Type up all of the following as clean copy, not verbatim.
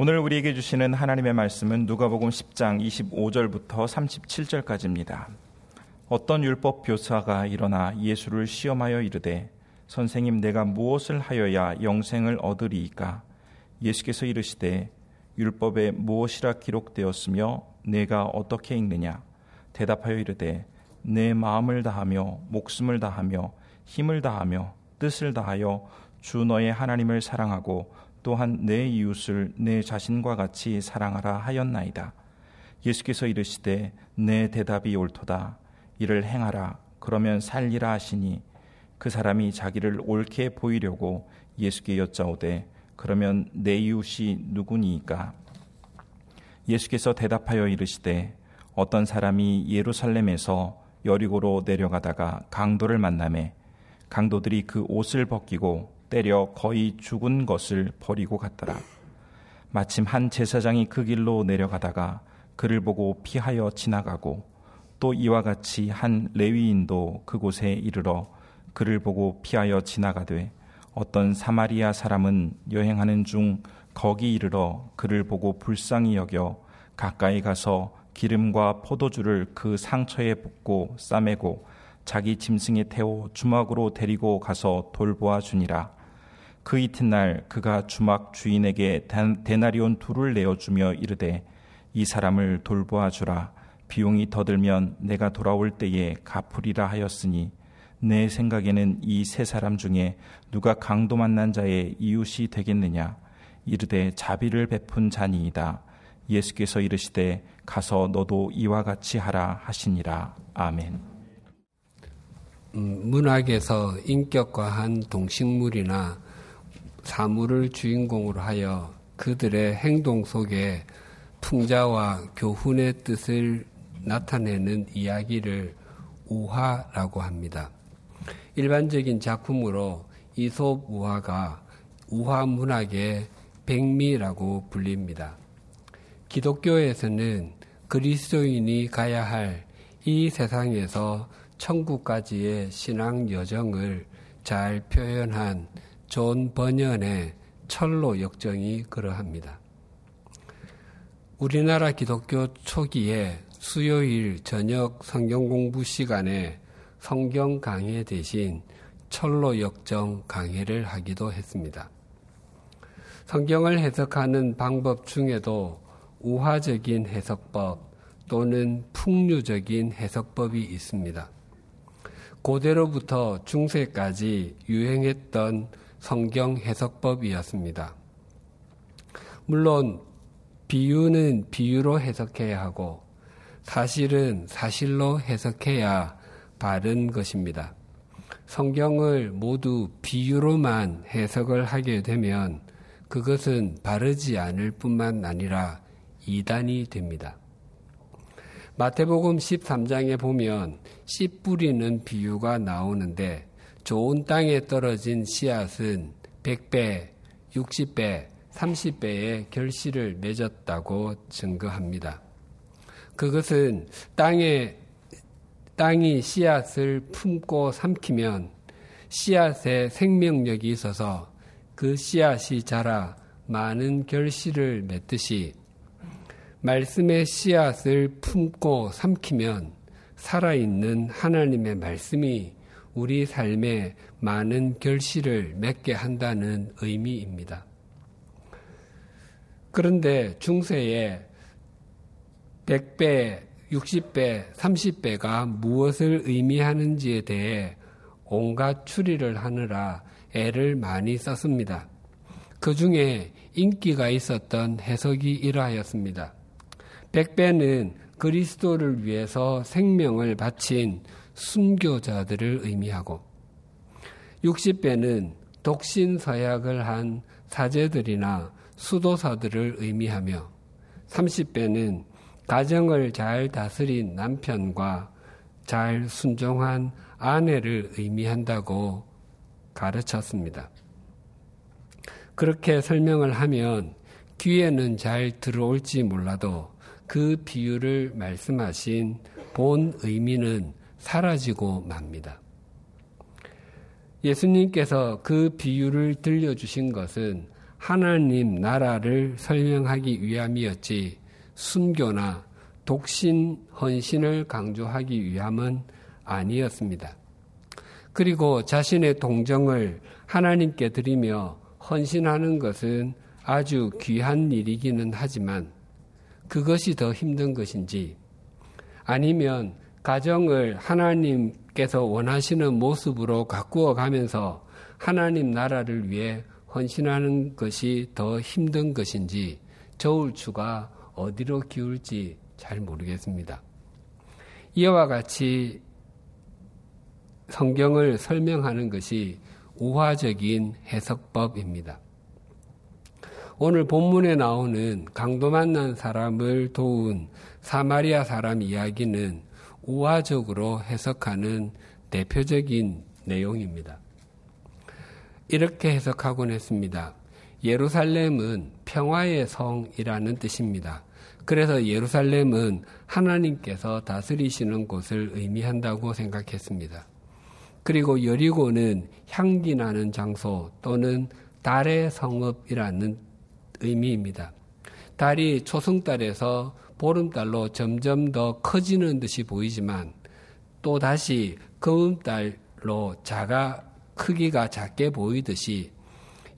오늘 우리에게 주시는 하나님의 말씀은 누가복음 10장 25절부터 37절까지입니다. 어떤 율법 교사가 일어나 예수를 시험하여 이르되 선생님 내가 무엇을 하여야 영생을 얻으리이까? 예수께서 이르시되 율법에 무엇이라 기록되었으며 내가 어떻게 읽느냐? 대답하여 이르되 내 마음을 다하며 목숨을 다하며 힘을 다하며 뜻을 다하여 주 너의 하나님을 사랑하고 또한 내 이웃을 내 자신과 같이 사랑하라 하였나이다. 예수께서 이르시되 내 대답이 옳도다. 이를 행하라. 그러면 살리라 하시니 그 사람이 자기를 옳게 보이려고 예수께 여짜오되 그러면 내 이웃이 누구니이까? 예수께서 대답하여 이르시되 어떤 사람이 예루살렘에서 여리고로 내려가다가 강도를 만나매 강도들이 그 옷을 벗기고 때려 거의 죽은 것을 버리고 갔더라. 마침 한 제사장이 그 길로 내려가다가 그를 보고 피하여 지나가고 또 이와 같이 한 레위인도 그곳에 이르러 그를 보고 피하여 지나가되 어떤 사마리아 사람은 여행하는 중 거기 이르러 그를 보고 불쌍히 여겨 가까이 가서 기름과 포도주를 그 상처에 붓고 싸매고 자기 짐승에 태워 주막으로 데리고 가서 돌보아 주니라. 그 이튿날 그가 주막 주인에게 데나리온 2를 내어주며 이르되 이 사람을 돌보아 주라. 비용이 더 들면 내가 돌아올 때에 갚으리라 하였으니 내 생각에는 이 세 사람 중에 누가 강도 만난 자의 이웃이 되겠느냐? 이르되 자비를 베푼 자니이다. 예수께서 이르시되 가서 너도 이와 같이 하라 하시니라. 아멘. 문학에서 인격화한 동식물이나 사물을 주인공으로 하여 그들의 행동 속에 풍자와 교훈의 뜻을 나타내는 이야기를 우화라고 합니다. 일반적인 작품으로 이솝 우화가 우화 문학의 백미라고 불립니다. 기독교에서는 그리스도인이 가야 할 이 세상에서 천국까지의 신앙 여정을 잘 표현한 존 번연의 철로 역정이 그러합니다. 우리나라 기독교 초기에 수요일 저녁 성경공부 시간에 성경 강해 대신 철로 역정 강해를 하기도 했습니다. 성경을 해석하는 방법 중에도 우화적인 해석법 또는 풍류적인 해석법이 있습니다. 고대로부터 중세까지 유행했던 성경 해석법이었습니다. 물론 비유는 비유로 해석해야 하고 사실은 사실로 해석해야 바른 것입니다. 성경을 모두 비유로만 해석을 하게 되면 그것은 바르지 않을 뿐만 아니라 이단이 됩니다. 마태복음 13장에 보면 씨 뿌리는 비유가 나오는데 좋은 땅에 떨어진 씨앗은 100배, 60배, 30배의 결실을 맺었다고 증거합니다. 그것은 땅이 씨앗을 품고 삼키면 씨앗에 생명력이 있어서 그 씨앗이 자라 많은 결실을 맺듯이 말씀의 씨앗을 품고 삼키면 살아있는 하나님의 말씀이 우리 삶에 많은 결실을 맺게 한다는 의미입니다. 그런데 중세에 100배, 60배, 30배가 무엇을 의미하는지에 대해 온갖 추리를 하느라 애를 많이 썼습니다. 그 중에 인기가 있었던 해석이 이러하였습니다. 100배는 그리스도를 위해서 생명을 바친 순교자들을 의미하고 60배는 독신 서약을 한 사제들이나 수도사들을 의미하며 30배는 가정을 잘 다스린 남편과 잘 순종한 아내를 의미한다고 가르쳤습니다. 그렇게 설명을 하면 귀에는 잘 들어올지 몰라도 그 비유를 말씀하신 본 의미는 사라지고 맙니다. 예수님께서 그 비유를 들려주신 것은 하나님 나라를 설명하기 위함이었지 순교나 독신, 헌신을 강조하기 위함은 아니었습니다. 그리고 자신의 동정을 하나님께 드리며 헌신하는 것은 아주 귀한 일이기는 하지만 그것이 더 힘든 것인지 아니면 가정을 하나님께서 원하시는 모습으로 가꾸어 가면서 하나님 나라를 위해 헌신하는 것이 더 힘든 것인지 저울추가 어디로 기울지 잘 모르겠습니다. 이와 같이 성경을 설명하는 것이 우화적인 해석법입니다. 오늘 본문에 나오는 강도 만난 사람을 도운 사마리아 사람 이야기는 우화적으로 해석하는 대표적인 내용입니다. 이렇게 해석하곤 했습니다. 예루살렘은 평화의 성이라는 뜻입니다. 그래서 예루살렘은 하나님께서 다스리시는 곳을 의미한다고 생각했습니다. 그리고 여리고는 향기 나는 장소 또는 달의 성읍이라는 의미입니다. 달이 초승달에서 보름달로 점점 더 커지는 듯이 보이지만 또 다시 금음달로 크기가 작게 보이듯이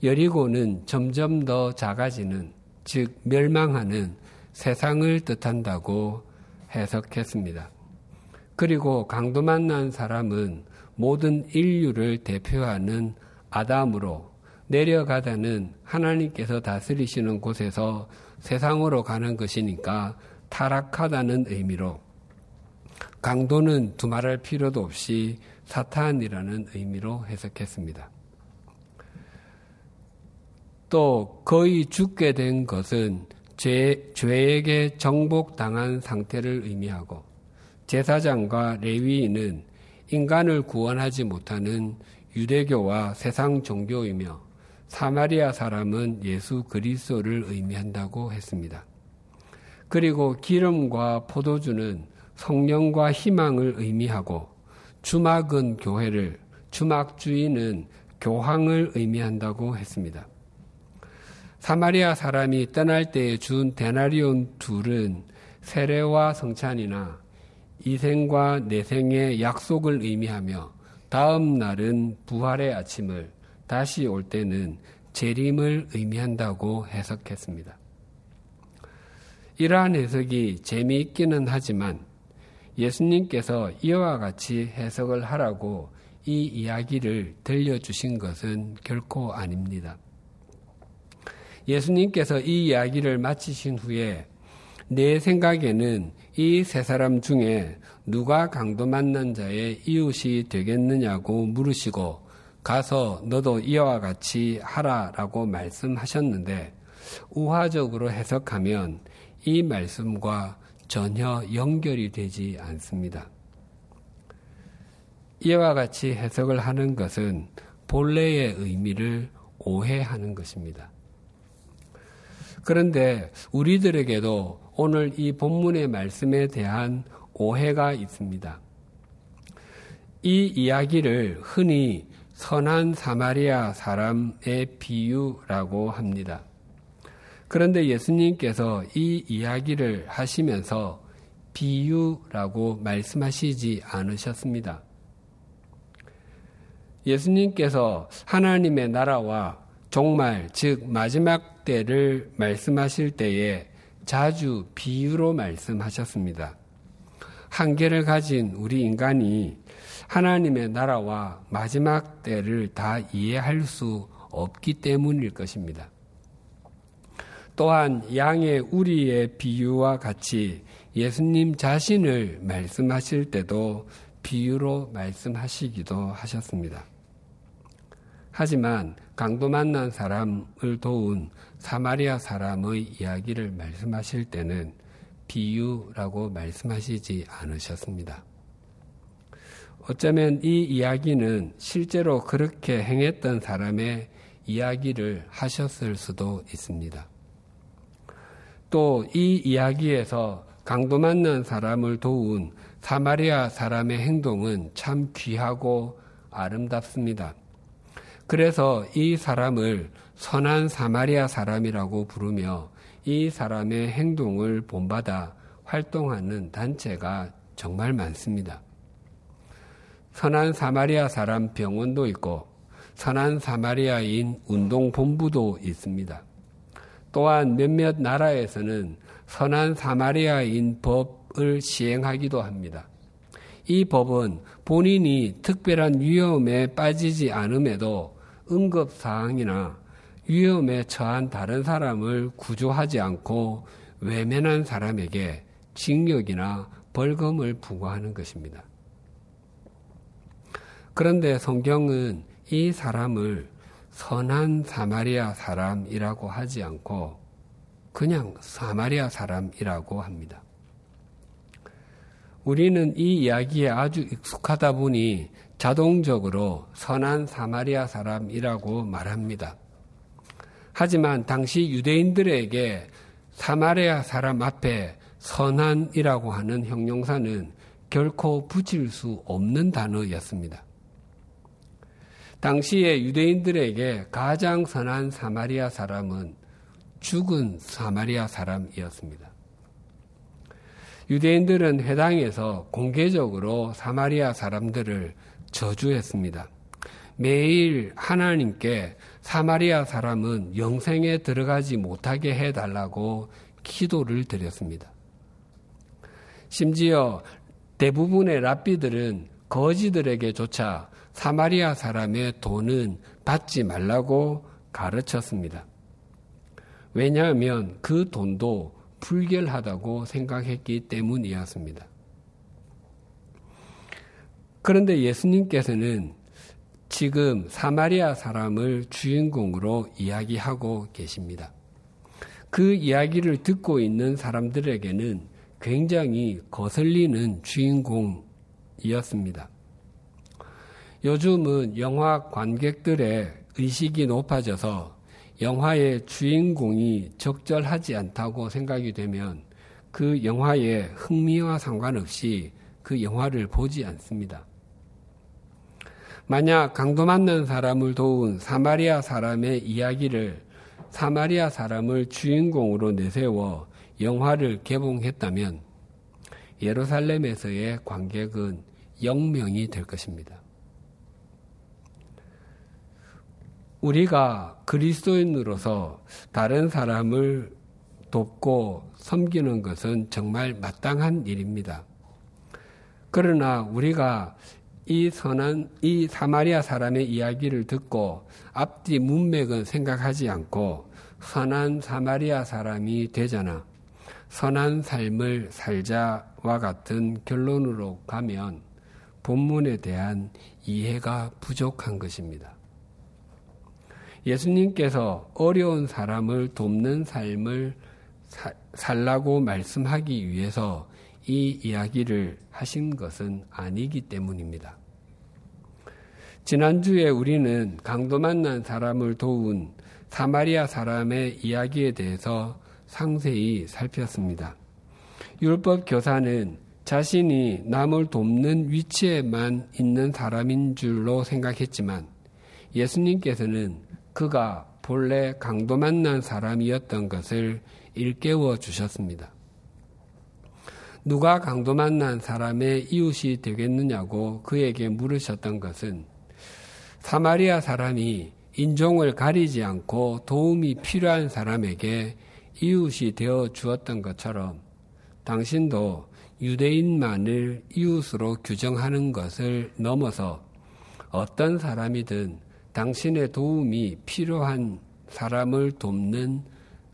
여리고는 점점 더 작아지는, 즉 멸망하는 세상을 뜻한다고 해석했습니다. 그리고 강도 만난 사람은 모든 인류를 대표하는 아담으로 내려가다는 하나님께서 다스리시는 곳에서 세상으로 가는 것이니까 타락하다는 의미로 강도는 두말할 필요도 없이 사탄이라는 의미로 해석했습니다. 또 거의 죽게 된 것은 죄에게 정복당한 상태를 의미하고 제사장과 레위인은 인간을 구원하지 못하는 유대교와 세상 종교이며 사마리아 사람은 예수 그리스도를 의미한다고 했습니다. 그리고 기름과 포도주는 성령과 희망을 의미하고 주막은 교회를, 주막주인은 교황을 의미한다고 했습니다. 사마리아 사람이 떠날 때에 준 데나리온 둘은 세례와 성찬이나 이생과 내생의 약속을 의미하며 다음 날은 부활의 아침을, 다시 올 때는 재림을 의미한다고 해석했습니다. 이러한 해석이 재미있기는 하지만 예수님께서 이와 같이 해석을 하라고 이 이야기를 들려주신 것은 결코 아닙니다. 예수님께서 이 이야기를 마치신 후에 내 생각에는 이 세 사람 중에 누가 강도 만난 자의 이웃이 되겠느냐고 물으시고 가서 너도 이와 같이 하라라고 말씀하셨는데 우화적으로 해석하면 이 말씀과 전혀 연결이 되지 않습니다. 이와 같이 해석을 하는 것은 본래의 의미를 오해하는 것입니다. 그런데 우리들에게도 오늘 이 본문의 말씀에 대한 오해가 있습니다. 이 이야기를 흔히 선한 사마리아 사람의 비유라고 합니다. 그런데 예수님께서 이 이야기를 하시면서 비유라고 말씀하시지 않으셨습니다. 예수님께서 하나님의 나라와 종말, 즉 마지막 때를 말씀하실 때에 자주 비유로 말씀하셨습니다. 한계를 가진 우리 인간이 하나님의 나라와 마지막 때를 다 이해할 수 없기 때문일 것입니다. 또한 양의 우리의 비유와 같이 예수님 자신을 말씀하실 때도 비유로 말씀하시기도 하셨습니다. 하지만 강도 만난 사람을 도운 사마리아 사람의 이야기를 말씀하실 때는 비유라고 말씀하시지 않으셨습니다. 어쩌면 이 이야기는 실제로 그렇게 행했던 사람의 이야기를 하셨을 수도 있습니다. 또 이 이야기에서 강도 만난 사람을 도운 사마리아 사람의 행동은 참 귀하고 아름답습니다. 그래서 이 사람을 선한 사마리아 사람이라고 부르며 이 사람의 행동을 본받아 활동하는 단체가 정말 많습니다. 선한 사마리아 사람 병원도 있고 선한 사마리아인 운동본부도 있습니다. 또한 몇몇 나라에서는 선한 사마리아인 법을 시행하기도 합니다. 이 법은 본인이 특별한 위험에 빠지지 않음에도 응급사항이나 위험에 처한 다른 사람을 구조하지 않고 외면한 사람에게 징역이나 벌금을 부과하는 것입니다. 그런데 성경은 이 사람을 선한 사마리아 사람이라고 하지 않고 그냥 사마리아 사람이라고 합니다. 우리는 이 이야기에 아주 익숙하다 보니 자동적으로 선한 사마리아 사람이라고 말합니다. 하지만 당시 유대인들에게 사마리아 사람 앞에 선한이라고 하는 형용사는 결코 붙일 수 없는 단어였습니다. 당시에 유대인들에게 가장 선한 사마리아 사람은 죽은 사마리아 사람이었습니다. 유대인들은 회당에서 공개적으로 사마리아 사람들을 저주했습니다. 매일 하나님께 사마리아 사람은 영생에 들어가지 못하게 해달라고 기도를 드렸습니다. 심지어 대부분의 랍비들은 거지들에게조차 사마리아 사람의 돈은 받지 말라고 가르쳤습니다. 왜냐하면 그 돈도 불결하다고 생각했기 때문이었습니다. 그런데 예수님께서는 지금 사마리아 사람을 주인공으로 이야기하고 계십니다. 그 이야기를 듣고 있는 사람들에게는 굉장히 거슬리는 주인공이었습니다. 요즘은 영화 관객들의 의식이 높아져서 영화의 주인공이 적절하지 않다고 생각이 되면 그 영화의 흥미와 상관없이 그 영화를 보지 않습니다. 만약 강도 만난 사람을 도운 사마리아 사람의 이야기를 사마리아 사람을 주인공으로 내세워 영화를 개봉했다면 예루살렘에서의 관객은 0명이 될 것입니다. 우리가 그리스도인으로서 다른 사람을 돕고 섬기는 것은 정말 마땅한 일입니다. 그러나 우리가 이 사마리아 사람의 이야기를 듣고 앞뒤 문맥은 생각하지 않고 선한 사마리아 사람이 되잖아, 선한 삶을 살자와 같은 결론으로 가면 본문에 대한 이해가 부족한 것입니다. 예수님께서 어려운 사람을 돕는 삶을 살라고 말씀하기 위해서 이 이야기를 하신 것은 아니기 때문입니다. 지난주에 우리는 강도 만난 사람을 도운 사마리아 사람의 이야기에 대해서 상세히 살폈습니다. 율법 교사는 자신이 남을 돕는 위치에만 있는 사람인 줄로 생각했지만 예수님께서는 그가 본래 강도 만난 사람이었던 것을 일깨워 주셨습니다. 누가 강도 만난 사람의 이웃이 되겠느냐고 그에게 물으셨던 것은 사마리아 사람이 인종을 가리지 않고 도움이 필요한 사람에게 이웃이 되어 주었던 것처럼 당신도 유대인만을 이웃으로 규정하는 것을 넘어서 어떤 사람이든 당신의 도움이 필요한 사람을 돕는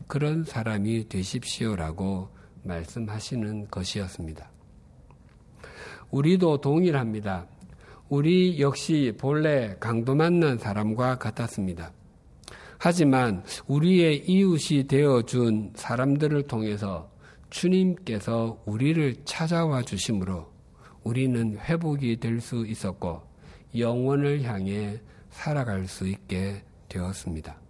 그런 사람이 되십시오라고 말씀하시는 것이었습니다. 우리도 동일합니다. 우리 역시 본래 강도 만난 사람과 같았습니다. 하지만 우리의 이웃이 되어준 사람들을 통해서 주님께서 우리를 찾아와 주심으로 우리는 회복이 될 수 있었고 영원을 향해 살아갈 수 있게 되었습니다.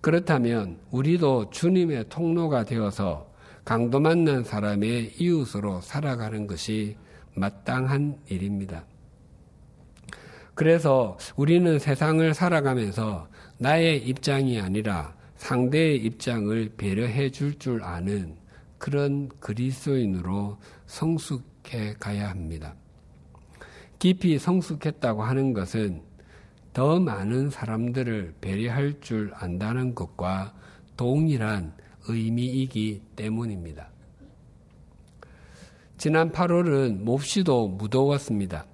그렇다면 우리도 주님의 통로가 되어서 강도 만난 사람의 이웃으로 살아가는 것이 마땅한 일입니다. 그래서 우리는 세상을 살아가면서 나의 입장이 아니라 상대의 입장을 배려해 줄 아는 그런 그리스도인으로 성숙해 가야 합니다. 깊이 성숙했다고 하는 것은 더 많은 사람들을 배려할 줄 안다는 것과 동일한 의미이기 때문입니다. 지난 8월은 몹시도 무더웠습니다.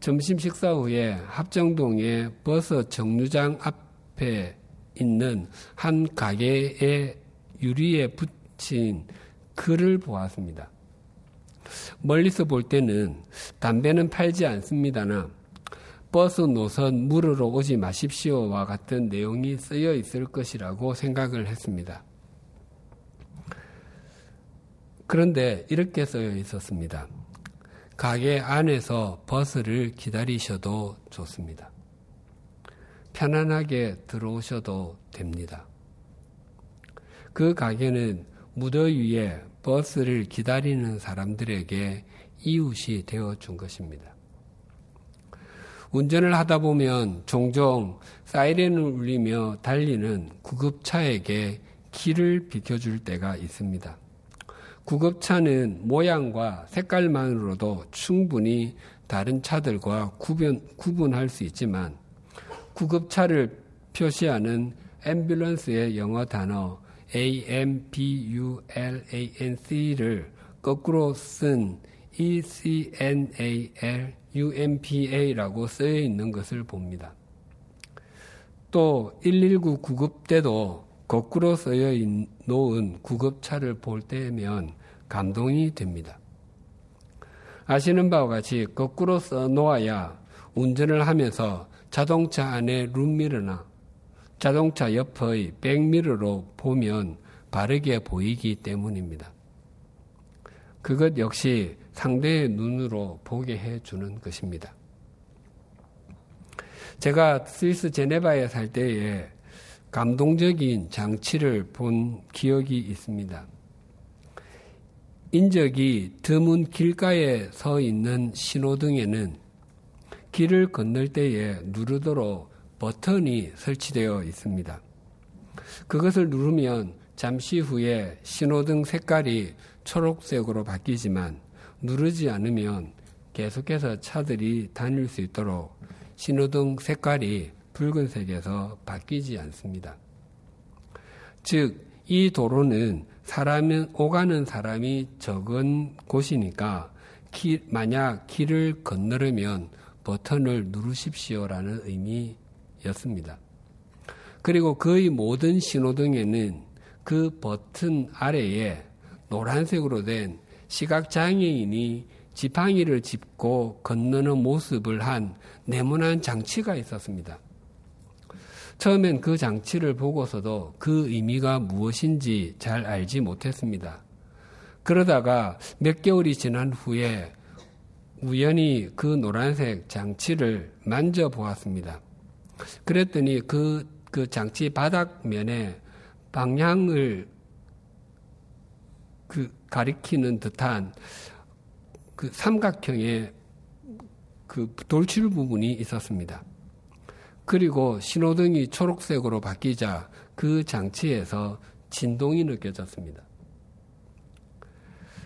점심 식사 후에 합정동의 버스 정류장 앞에 있는 한 가게의 유리에 붙인 글을 보았습니다. 멀리서 볼 때는 담배는 팔지 않습니다나 버스 노선 물으러 오지 마십시오와 같은 내용이 쓰여 있을 것이라고 생각을 했습니다. 그런데 이렇게 쓰여 있었습니다. 가게 안에서 버스를 기다리셔도 좋습니다. 편안하게 들어오셔도 됩니다. 그 가게는 무더위에 버스를 기다리는 사람들에게 이웃이 되어준 것입니다. 운전을 하다 보면 종종 사이렌을 울리며 달리는 구급차에게 길을 비켜줄 때가 있습니다. 구급차는 모양과 색깔만으로도 충분히 다른 차들과 구분할 수 있지만 구급차를 표시하는 앰뷸런스의 영어 단어 AMBULANC를 거꾸로 쓴 ECNALUMPA라고 쓰여 있는 것을 봅니다. 또 119 구급대도 거꾸로 쓰여 놓은 구급차를 볼 때면 감동이 됩니다. 아시는 바와 같이 거꾸로 써 놓아야 운전을 하면서 자동차 안에 룸미러나 자동차 옆의 백미러로 보면 바르게 보이기 때문입니다. 그것 역시 상대의 눈으로 보게 해주는 것입니다. 제가 스위스 제네바에 살 때에 감동적인 장치를 본 기억이 있습니다. 인적이 드문 길가에 서 있는 신호등에는 길을 건널 때에 누르도록 버튼이 설치되어 있습니다. 그것을 누르면 잠시 후에 신호등 색깔이 초록색으로 바뀌지만 누르지 않으면 계속해서 차들이 다닐 수 있도록 신호등 색깔이 붉은색에서 바뀌지 않습니다. 즉, 이 도로는 오가는 사람이 적은 곳이니까 만약 길을 건너려면 버튼을 누르십시오라는 의미였습니다. 그리고 거의 모든 신호등에는 그 버튼 아래에 노란색으로 된 시각장애인이 지팡이를 짚고 건너는 모습을 한 네모난 장치가 있었습니다. 처음엔 그 장치를 보고서도 그 의미가 무엇인지 잘 알지 못했습니다. 그러다가 몇 개월이 지난 후에 우연히 그 노란색 장치를 만져보았습니다. 그랬더니 그 장치 바닥면에 방향을 가리키는 듯한 그 삼각형의 그 돌출 부분이 있었습니다. 그리고 신호등이 초록색으로 바뀌자 그 장치에서 진동이 느껴졌습니다.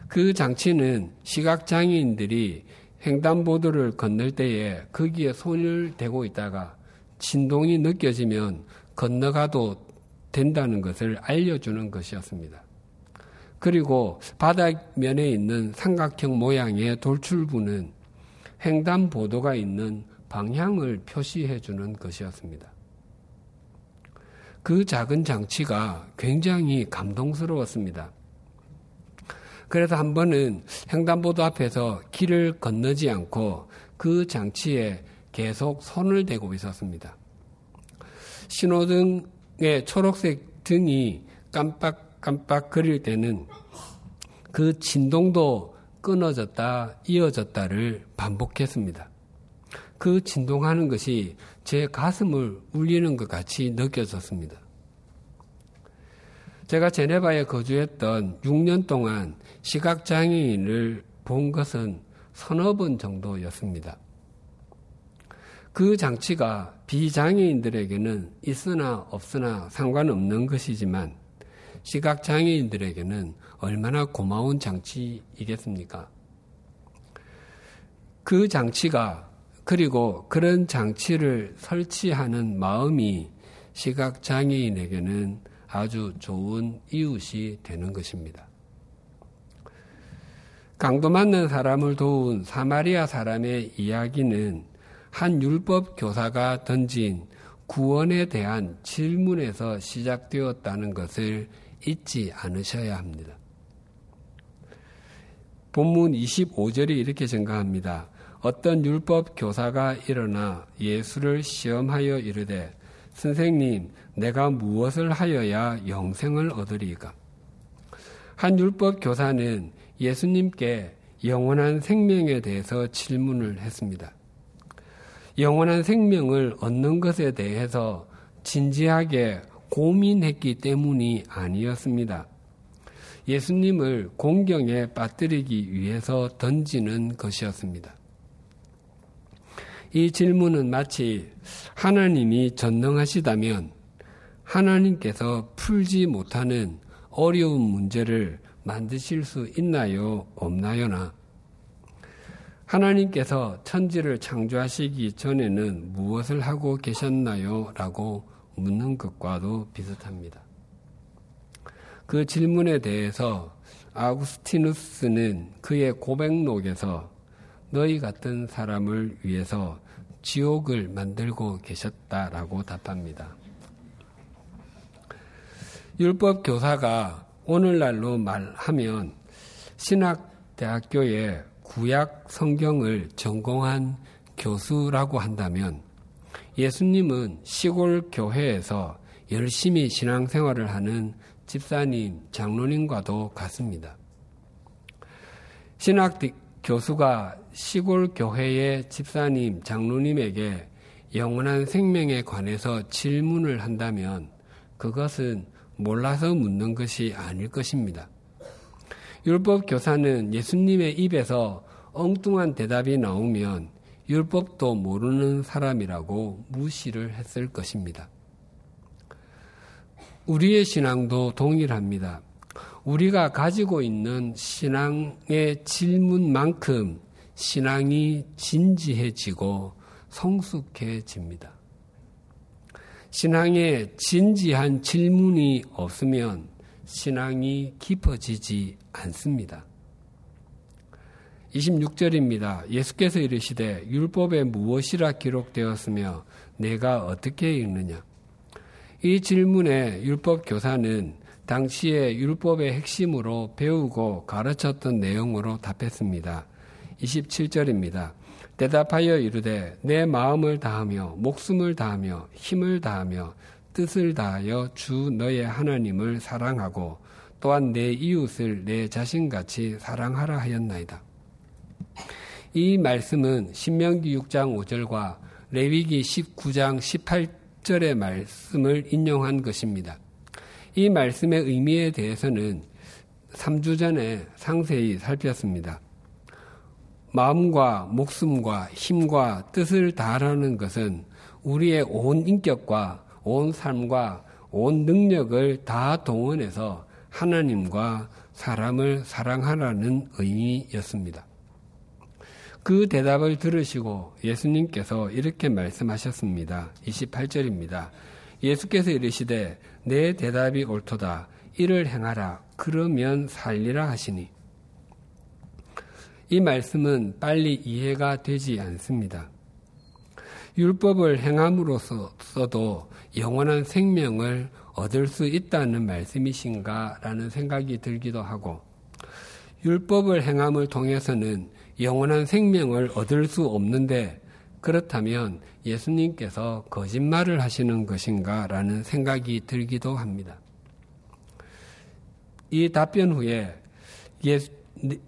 그 장치는 시각장애인들이 횡단보도를 건널 때에 거기에 손을 대고 있다가 진동이 느껴지면 건너가도 된다는 것을 알려주는 것이었습니다. 그리고 바닥면에 있는 삼각형 모양의 돌출부는 횡단보도가 있는 방향을 표시해주는 것이었습니다. 그 작은 장치가 굉장히 감동스러웠습니다. 그래서 한 번은 횡단보도 앞에서 길을 건너지 않고 그 장치에 계속 손을 대고 있었습니다. 신호등의 초록색 등이 깜빡깜빡 거릴 때는 그 진동도 끊어졌다 이어졌다를 반복했습니다. 그 진동하는 것이 제 가슴을 울리는 것 같이 느껴졌습니다. 제가 제네바에 거주했던 6년 동안 시각장애인을 본 것은 서너 번 정도였습니다. 그 장치가 비장애인들에게는 있으나 없으나 상관없는 것이지만 시각장애인들에게는 얼마나 고마운 장치이겠습니까? 그 장치가, 그리고 그런 장치를 설치하는 마음이 시각장애인에게는 아주 좋은 이웃이 되는 것입니다. 강도 맞는 사람을 도운 사마리아 사람의 이야기는 한 율법 교사가 던진 구원에 대한 질문에서 시작되었다는 것을 잊지 않으셔야 합니다. 본문 25절이 이렇게 증가합니다. 어떤 율법 교사가 일어나 예수를 시험하여 이르되 선생님, 내가 무엇을 하여야 영생을 얻으리이까? 한 율법 교사는 예수님께 영원한 생명에 대해서 질문을 했습니다. 영원한 생명을 얻는 것에 대해서 진지하게 고민했기 때문이 아니었습니다. 예수님을 공경에 빠뜨리기 위해서 던지는 것이었습니다. 이 질문은 마치 하나님이 전능하시다면 하나님께서 풀지 못하는 어려운 문제를 만드실 수 있나요, 없나요나 하나님께서 천지를 창조하시기 전에는 무엇을 하고 계셨나요? 라고 묻는 것과도 비슷합니다. 그 질문에 대해서 아우구스티누스는 그의 고백록에서 너희 같은 사람을 위해서 지옥을 만들고 계셨다라고 답합니다. 율법 교사가 오늘날로 말하면 신학대학교에 구약 성경을 전공한 교수라고 한다면 예수님은 시골 교회에서 열심히 신앙생활을 하는 집사님, 장로님과도 같습니다. 신학 교수가 시골 교회의 집사님, 장로님에게 영원한 생명에 관해서 질문을 한다면 그것은 몰라서 묻는 것이 아닐 것입니다. 율법 교사는 예수님의 입에서 엉뚱한 대답이 나오면 율법도 모르는 사람이라고 무시를 했을 것입니다. 우리의 신앙도 동일합니다. 우리가 가지고 있는 신앙의 질문만큼 신앙이 진지해지고 성숙해집니다. 신앙에 진지한 질문이 없으면 신앙이 깊어지지 않습니다. 26절입니다. 예수께서 이르시되 율법에 무엇이라 기록되었으며 내가 어떻게 읽느냐? 이 질문에 율법 교사는 당시에 율법의 핵심으로 배우고 가르쳤던 내용으로 답했습니다. 27절입니다. 대답하여 이르되 내 마음을 다하며 목숨을 다하며 힘을 다하며 뜻을 다하여 주 너의 하나님을 사랑하고 또한 내 이웃을 내 자신같이 사랑하라 하였나이다. 이 말씀은 신명기 6장 5절과 레위기 19장 18절의 말씀을 인용한 것입니다. 이 말씀의 의미에 대해서는 3주 전에 상세히 살폈습니다. 마음과 목숨과 힘과 뜻을 다하라는 것은 우리의 온 인격과 온 삶과 온 능력을 다 동원해서 하나님과 사람을 사랑하라는 의미였습니다. 그 대답을 들으시고 예수님께서 이렇게 말씀하셨습니다. 28절입니다. 예수께서 이르시되 내 대답이 옳도다. 이를 행하라. 그러면 살리라 하시니. 이 말씀은 빨리 이해가 되지 않습니다. 율법을 행함으로써도 영원한 생명을 얻을 수 있다는 말씀이신가라는 생각이 들기도 하고 율법을 행함을 통해서는 영원한 생명을 얻을 수 없는데 그렇다면 예수님께서 거짓말을 하시는 것인가라는 생각이 들기도 합니다. 이 답변 후에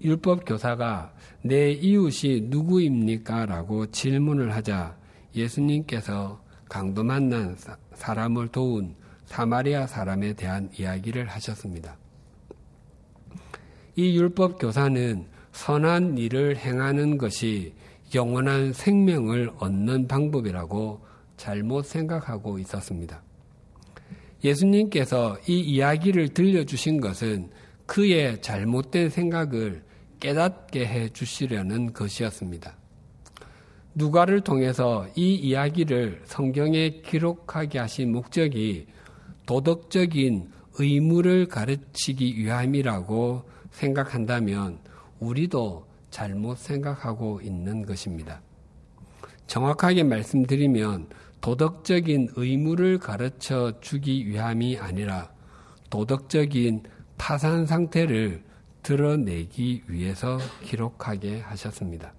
율법 교사가 내 이웃이 누구입니까? 라고 질문을 하자 예수님께서 강도 만난 사람을 도운 사마리아 사람에 대한 이야기를 하셨습니다. 이 율법 교사는 선한 일을 행하는 것이 영원한 생명을 얻는 방법이라고 잘못 생각하고 있었습니다. 예수님께서 이 이야기를 들려주신 것은 그의 잘못된 생각을 깨닫게 해주시려는 것이었습니다. 누가를 통해서 이 이야기를 성경에 기록하게 하신 목적이 도덕적인 의무를 가르치기 위함이라고 생각한다면 우리도 잘못 생각하고 있는 것입니다. 정확하게 말씀드리면 도덕적인 의무를 가르쳐 주기 위함이 아니라 도덕적인 파산 상태를 드러내기 위해서 기록하게 하셨습니다.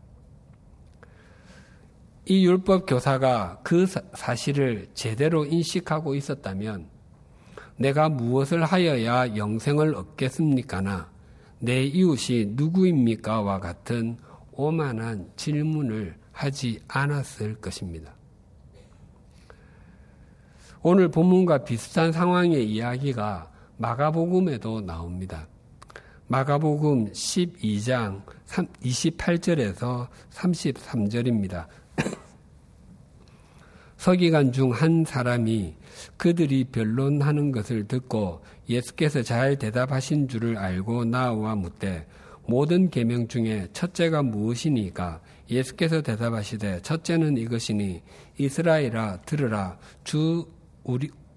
이 율법 교사가 그 사실을 제대로 인식하고 있었다면 내가 무엇을 하여야 영생을 얻겠습니까나 내 이웃이 누구입니까와 같은 오만한 질문을 하지 않았을 것입니다. 오늘 본문과 비슷한 상황의 이야기가 마가복음에도 나옵니다. 마가복음 12장 28절에서 33절입니다. 서기관 중 한 사람이 그들이 변론하는 것을 듣고 예수께서 잘 대답하신 줄을 알고 나와 묻되 모든 계명 중에 첫째가 무엇이니까 예수께서 대답하시되 첫째는 이것이니 이스라엘아 들으라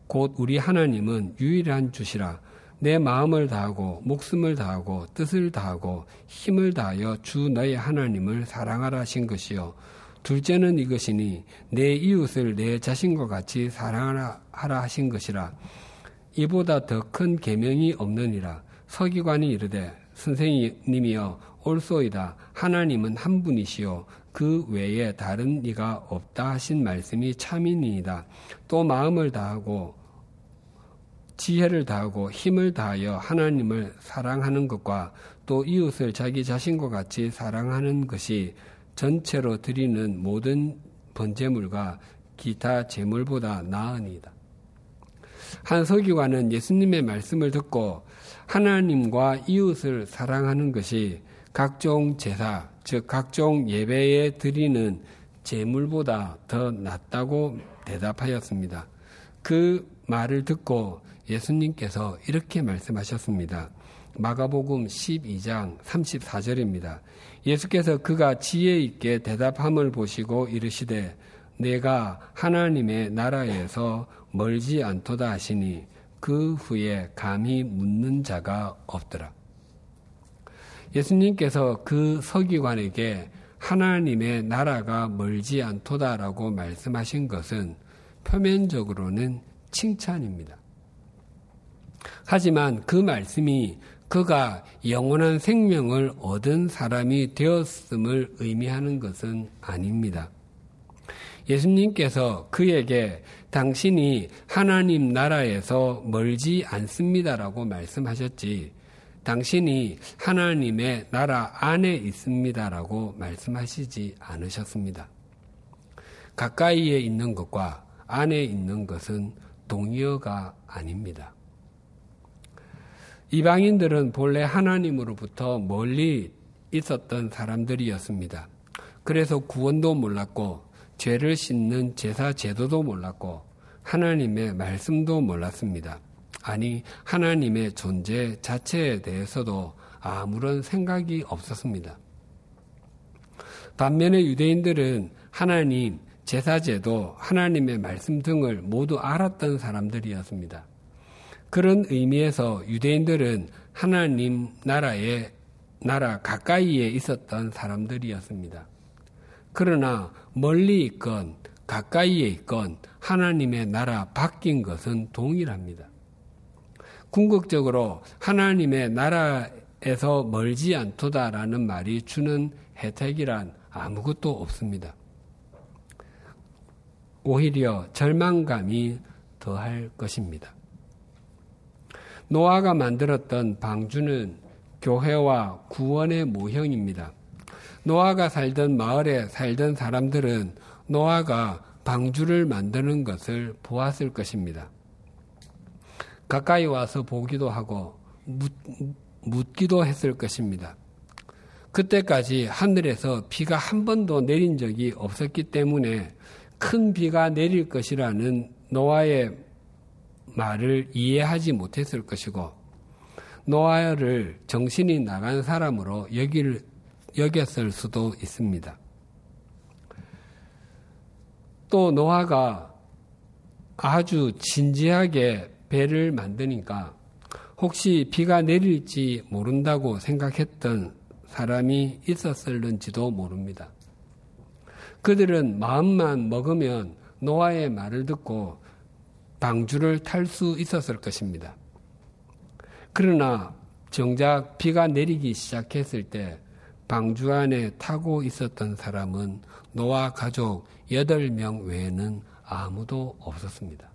곧 우리 하나님은 유일한 주시라 내 마음을 다하고 목숨을 다하고 뜻을 다하고 힘을 다하여 주 너의 하나님을 사랑하라 하신 것이요 둘째는 이것이니 내 이웃을 내 자신과 같이 사랑하라 하신 것이라 이보다 더 큰 계명이 없느니라 서기관이 이르되 선생님이여 옳소이다 하나님은 한 분이시오 그 외에 다른 이가 없다 하신 말씀이 참이니이다 또 마음을 다하고 지혜를 다하고 힘을 다하여 하나님을 사랑하는 것과 또 이웃을 자기 자신과 같이 사랑하는 것이 전체로 드리는 모든 번제물과 기타 제물보다 나으니이다. 한 서기관은 예수님의 말씀을 듣고 하나님과 이웃을 사랑하는 것이 각종 제사, 즉 각종 예배에 드리는 제물보다 더 낫다고 대답하였습니다. 그 말을 듣고 예수님께서 이렇게 말씀하셨습니다. 마가복음 12장 34절입니다. 예수께서 그가 지혜 있게 대답함을 보시고 이르시되 내가 하나님의 나라에서 멀지 않도다 하시니 그 후에 감히 묻는 자가 없더라. 예수님께서 그 서기관에게 하나님의 나라가 멀지 않도다라고 말씀하신 것은 표면적으로는 칭찬입니다. 하지만 그 말씀이 그가 영원한 생명을 얻은 사람이 되었음을 의미하는 것은 아닙니다. 예수님께서 그에게 당신이 하나님 나라에서 멀지 않습니다라고 말씀하셨지 당신이 하나님의 나라 안에 있습니다라고 말씀하시지 않으셨습니다. 가까이에 있는 것과 안에 있는 것은 동의어가 아닙니다. 이방인들은 본래 하나님으로부터 멀리 있었던 사람들이었습니다. 그래서 구원도 몰랐고 죄를 씻는 제사 제도도 몰랐고 하나님의 말씀도 몰랐습니다. 아니 하나님의 존재 자체에 대해서도 아무런 생각이 없었습니다. 반면에 유대인들은 하나님, 제사 제도, 하나님의 말씀 등을 모두 알았던 사람들이었습니다. 그런 의미에서 유대인들은 하나님 나라 가까이에 있었던 사람들이었습니다. 그러나 멀리 있건 가까이에 있건 하나님의 나라 바뀐 것은 동일합니다. 궁극적으로 하나님의 나라에서 멀지 않도다라는 말이 주는 혜택이란 아무것도 없습니다. 오히려 절망감이 더할 것입니다. 노아가 만들었던 방주는 교회와 구원의 모형입니다. 노아가 살던 마을에 살던 사람들은 노아가 방주를 만드는 것을 보았을 것입니다. 가까이 와서 보기도 하고 묻기도 했을 것입니다. 그때까지 하늘에서 비가 한 번도 내린 적이 없었기 때문에 큰 비가 내릴 것이라는 노아의 말을 이해하지 못했을 것이고, 노아를 정신이 나간 사람으로 여겼을 수도 있습니다. 또 노아가 아주 진지하게 배를 만드니까 혹시 비가 내릴지 모른다고 생각했던 사람이 있었을는지도 모릅니다. 그들은 마음만 먹으면 노아의 말을 듣고 방주를 탈 수 있었을 것입니다. 그러나 정작 비가 내리기 시작했을 때 방주 안에 타고 있었던 사람은 노아 가족 8명 외에는 아무도 없었습니다.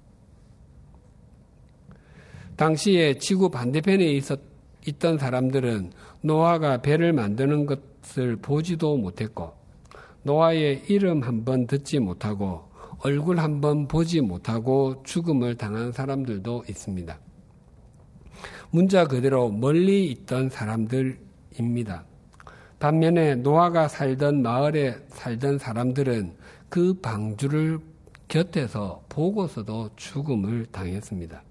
당시에 지구 반대편에 있던 사람들은 노아가 배를 만드는 것을 보지도 못했고, 노아의 이름 한번 듣지 못하고 얼굴 한번 보지 못하고 죽음을 당한 사람들도 있습니다. 문자 그대로 멀리 있던 사람들입니다. 반면에 노아가 살던 마을에 살던 사람들은 그 방주를 곁에서 보고서도 죽음을 당했습니다.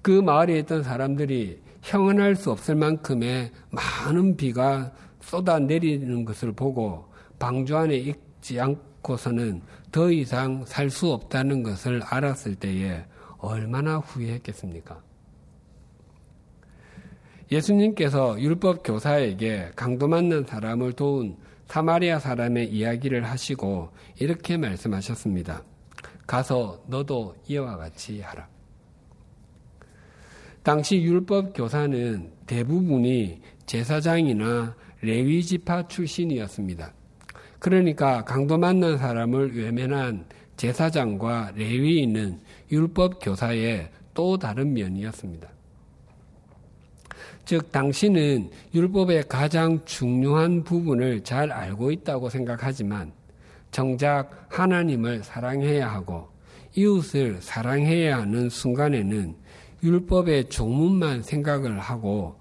그 마을에 있던 사람들이 형언할 수 없을 만큼의 많은 비가 쏟아내리는 것을 보고 방주 안에 있지 않고서는 더 이상 살 수 없다는 것을 알았을 때에 얼마나 후회했겠습니까? 예수님께서 율법 교사에게 강도 만난 사람을 도운 사마리아 사람의 이야기를 하시고 이렇게 말씀하셨습니다. 가서 너도 이와 같이 하라. 당시 율법 교사는 대부분이 제사장이나 레위지파 출신이었습니다. 그러니까 강도 만난 사람을 외면한 제사장과 레위인은 율법 교사의 또 다른 면이었습니다. 즉 당신은 율법의 가장 중요한 부분을 잘 알고 있다고 생각하지만 정작 하나님을 사랑해야 하고 이웃을 사랑해야 하는 순간에는 율법의 조문만 생각을 하고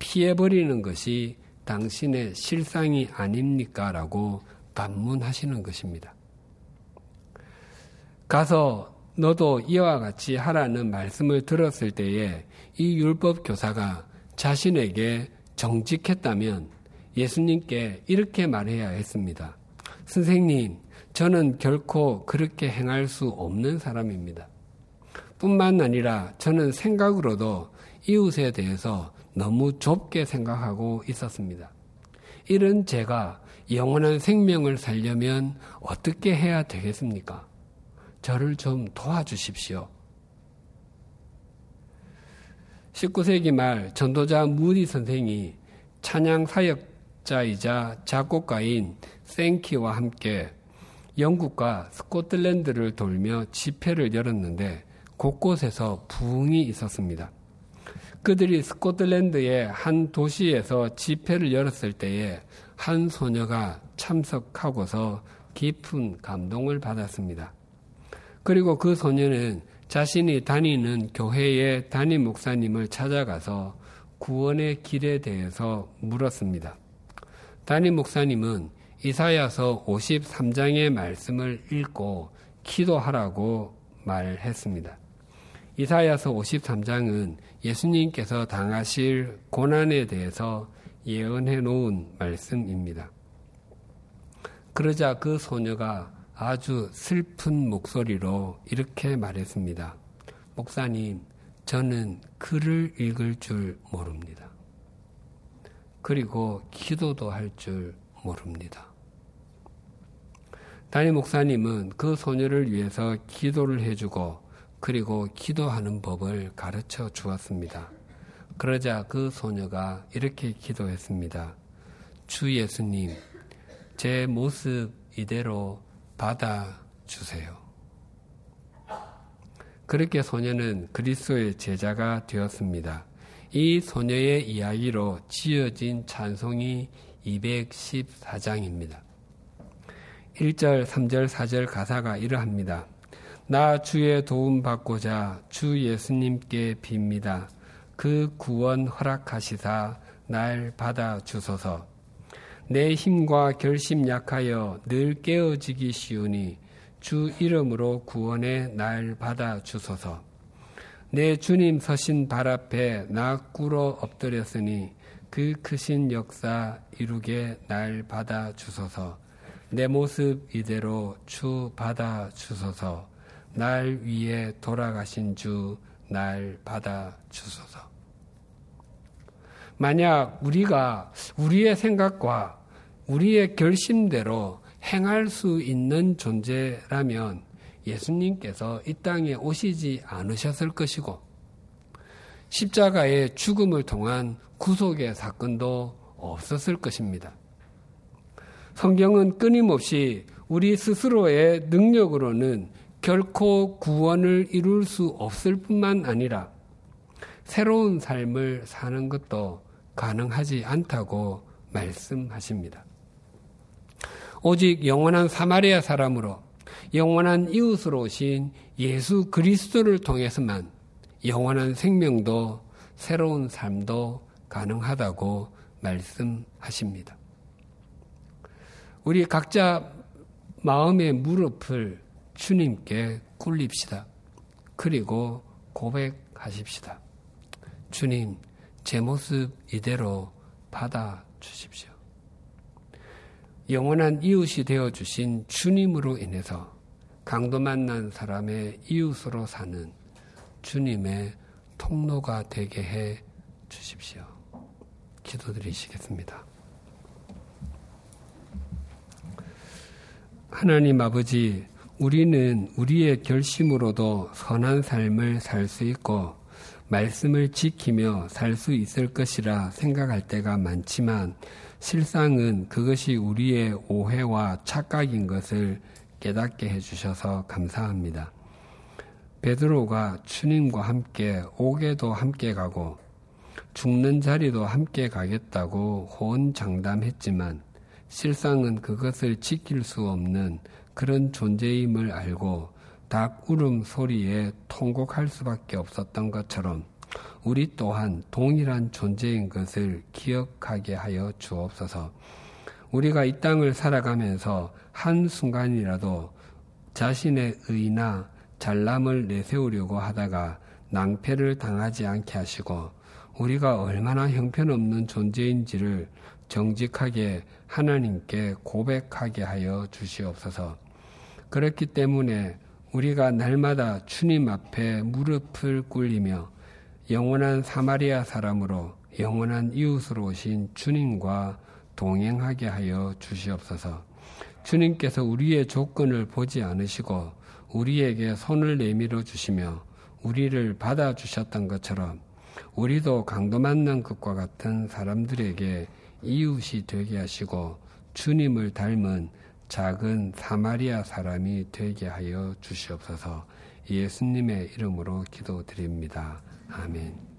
피해버리는 것이 당신의 실상이 아닙니까? 라고 반문하시는 것입니다. 가서 너도 이와 같이 하라는 말씀을 들었을 때에 이 율법 교사가 자신에게 정직했다면 예수님께 이렇게 말해야 했습니다. 선생님, 저는 결코 그렇게 행할 수 없는 사람입니다. 뿐만 아니라 저는 생각으로도 이웃에 대해서 너무 좁게 생각하고 있었습니다. 이런 제가 영원한 생명을 살려면 어떻게 해야 되겠습니까? 저를 좀 도와주십시오. 19세기 말 전도자 무디 선생이 찬양 사역자이자 작곡가인 생키와 함께 영국과 스코틀랜드를 돌며 집회를 열었는데 곳곳에서 부흥이 있었습니다. 그들이 스코틀랜드의 한 도시에서 집회를 열었을 때에 한 소녀가 참석하고서 깊은 감동을 받았습니다. 그리고 그 소녀는 자신이 다니는 교회의 담임 목사님을 찾아가서 구원의 길에 대해서 물었습니다. 담임 목사님은 이사야서 53장의 말씀을 읽고 기도하라고 말했습니다. 이사야서 53장은 예수님께서 당하실 고난에 대해서 예언해 놓은 말씀입니다. 그러자 그 소녀가 아주 슬픈 목소리로 이렇게 말했습니다. 목사님, 저는 글을 읽을 줄 모릅니다. 그리고 기도도 할 줄 모릅니다. 담임 목사님은 그 소녀를 위해서 기도를 해주고 그리고 기도하는 법을 가르쳐 주었습니다. 그러자 그 소녀가 이렇게 기도했습니다. 주 예수님, 제 모습 이대로 받아주세요. 그렇게 소녀는 그리스도의 제자가 되었습니다. 이 소녀의 이야기로 지어진 찬송이 214장입니다. 1절, 3절, 4절 가사가 이러합니다. 나 주의 도움 받고자 주 예수님께 빕니다. 그 구원 허락하시사 날 받아주소서. 내 힘과 결심 약하여 늘 깨어지기 쉬우니 주 이름으로 구원의 날 받아주소서. 내 주님 서신 발 앞에 나 꿇어 엎드렸으니 그 크신 역사 이루게 날 받아주소서. 내 모습 이대로 주 받아주소서. 날 위해 돌아가신 주 날 받아주소서. 만약 우리가 우리의 생각과 우리의 결심대로 행할 수 있는 존재라면 예수님께서 이 땅에 오시지 않으셨을 것이고 십자가의 죽음을 통한 구속의 사건도 없었을 것입니다. 성경은 끊임없이 우리 스스로의 능력으로는 결코 구원을 이룰 수 없을 뿐만 아니라 새로운 삶을 사는 것도 가능하지 않다고 말씀하십니다. 오직 영원한 사마리아 사람으로 영원한 이웃으로 오신 예수 그리스도를 통해서만 영원한 생명도 새로운 삶도 가능하다고 말씀하십니다. 우리 각자 마음의 무릎을 주님께 꿇립시다. 그리고 고백하십시다. 주님, 제 모습 이대로 받아주십시오. 영원한 이웃이 되어주신 주님으로 인해서 강도 만난 사람의 이웃으로 사는 주님의 통로가 되게 해 주십시오. 기도드리시겠습니다. 하나님 아버지, 우리는 우리의 결심으로도 선한 삶을 살 수 있고 말씀을 지키며 살 수 있을 것이라 생각할 때가 많지만 실상은 그것이 우리의 오해와 착각인 것을 깨닫게 해주셔서 감사합니다. 베드로가 주님과 함께 옥에도 함께 가고 죽는 자리도 함께 가겠다고 호언장담했지만 실상은 그것을 지킬 수 없는 그런 존재임을 알고 닭 울음소리에 통곡할 수밖에 없었던 것처럼 우리 또한 동일한 존재인 것을 기억하게 하여 주옵소서. 우리가 이 땅을 살아가면서 한순간이라도 자신의 의나 잘남을 내세우려고 하다가 낭패를 당하지 않게 하시고 우리가 얼마나 형편없는 존재인지를 정직하게 하나님께 고백하게 하여 주시옵소서. 그렇기 때문에 우리가 날마다 주님 앞에 무릎을 꿇으며 영원한 사마리아 사람으로 영원한 이웃으로 오신 주님과 동행하게 하여 주시옵소서. 주님께서 우리의 조건을 보지 않으시고 우리에게 손을 내밀어 주시며 우리를 받아주셨던 것처럼 우리도 강도 만난 것과 같은 사람들에게 이웃이 되게 하시고 주님을 닮은 작은 사마리아 사람이 되게 하여 주시옵소서. 예수님의 이름으로 기도드립니다. 아멘.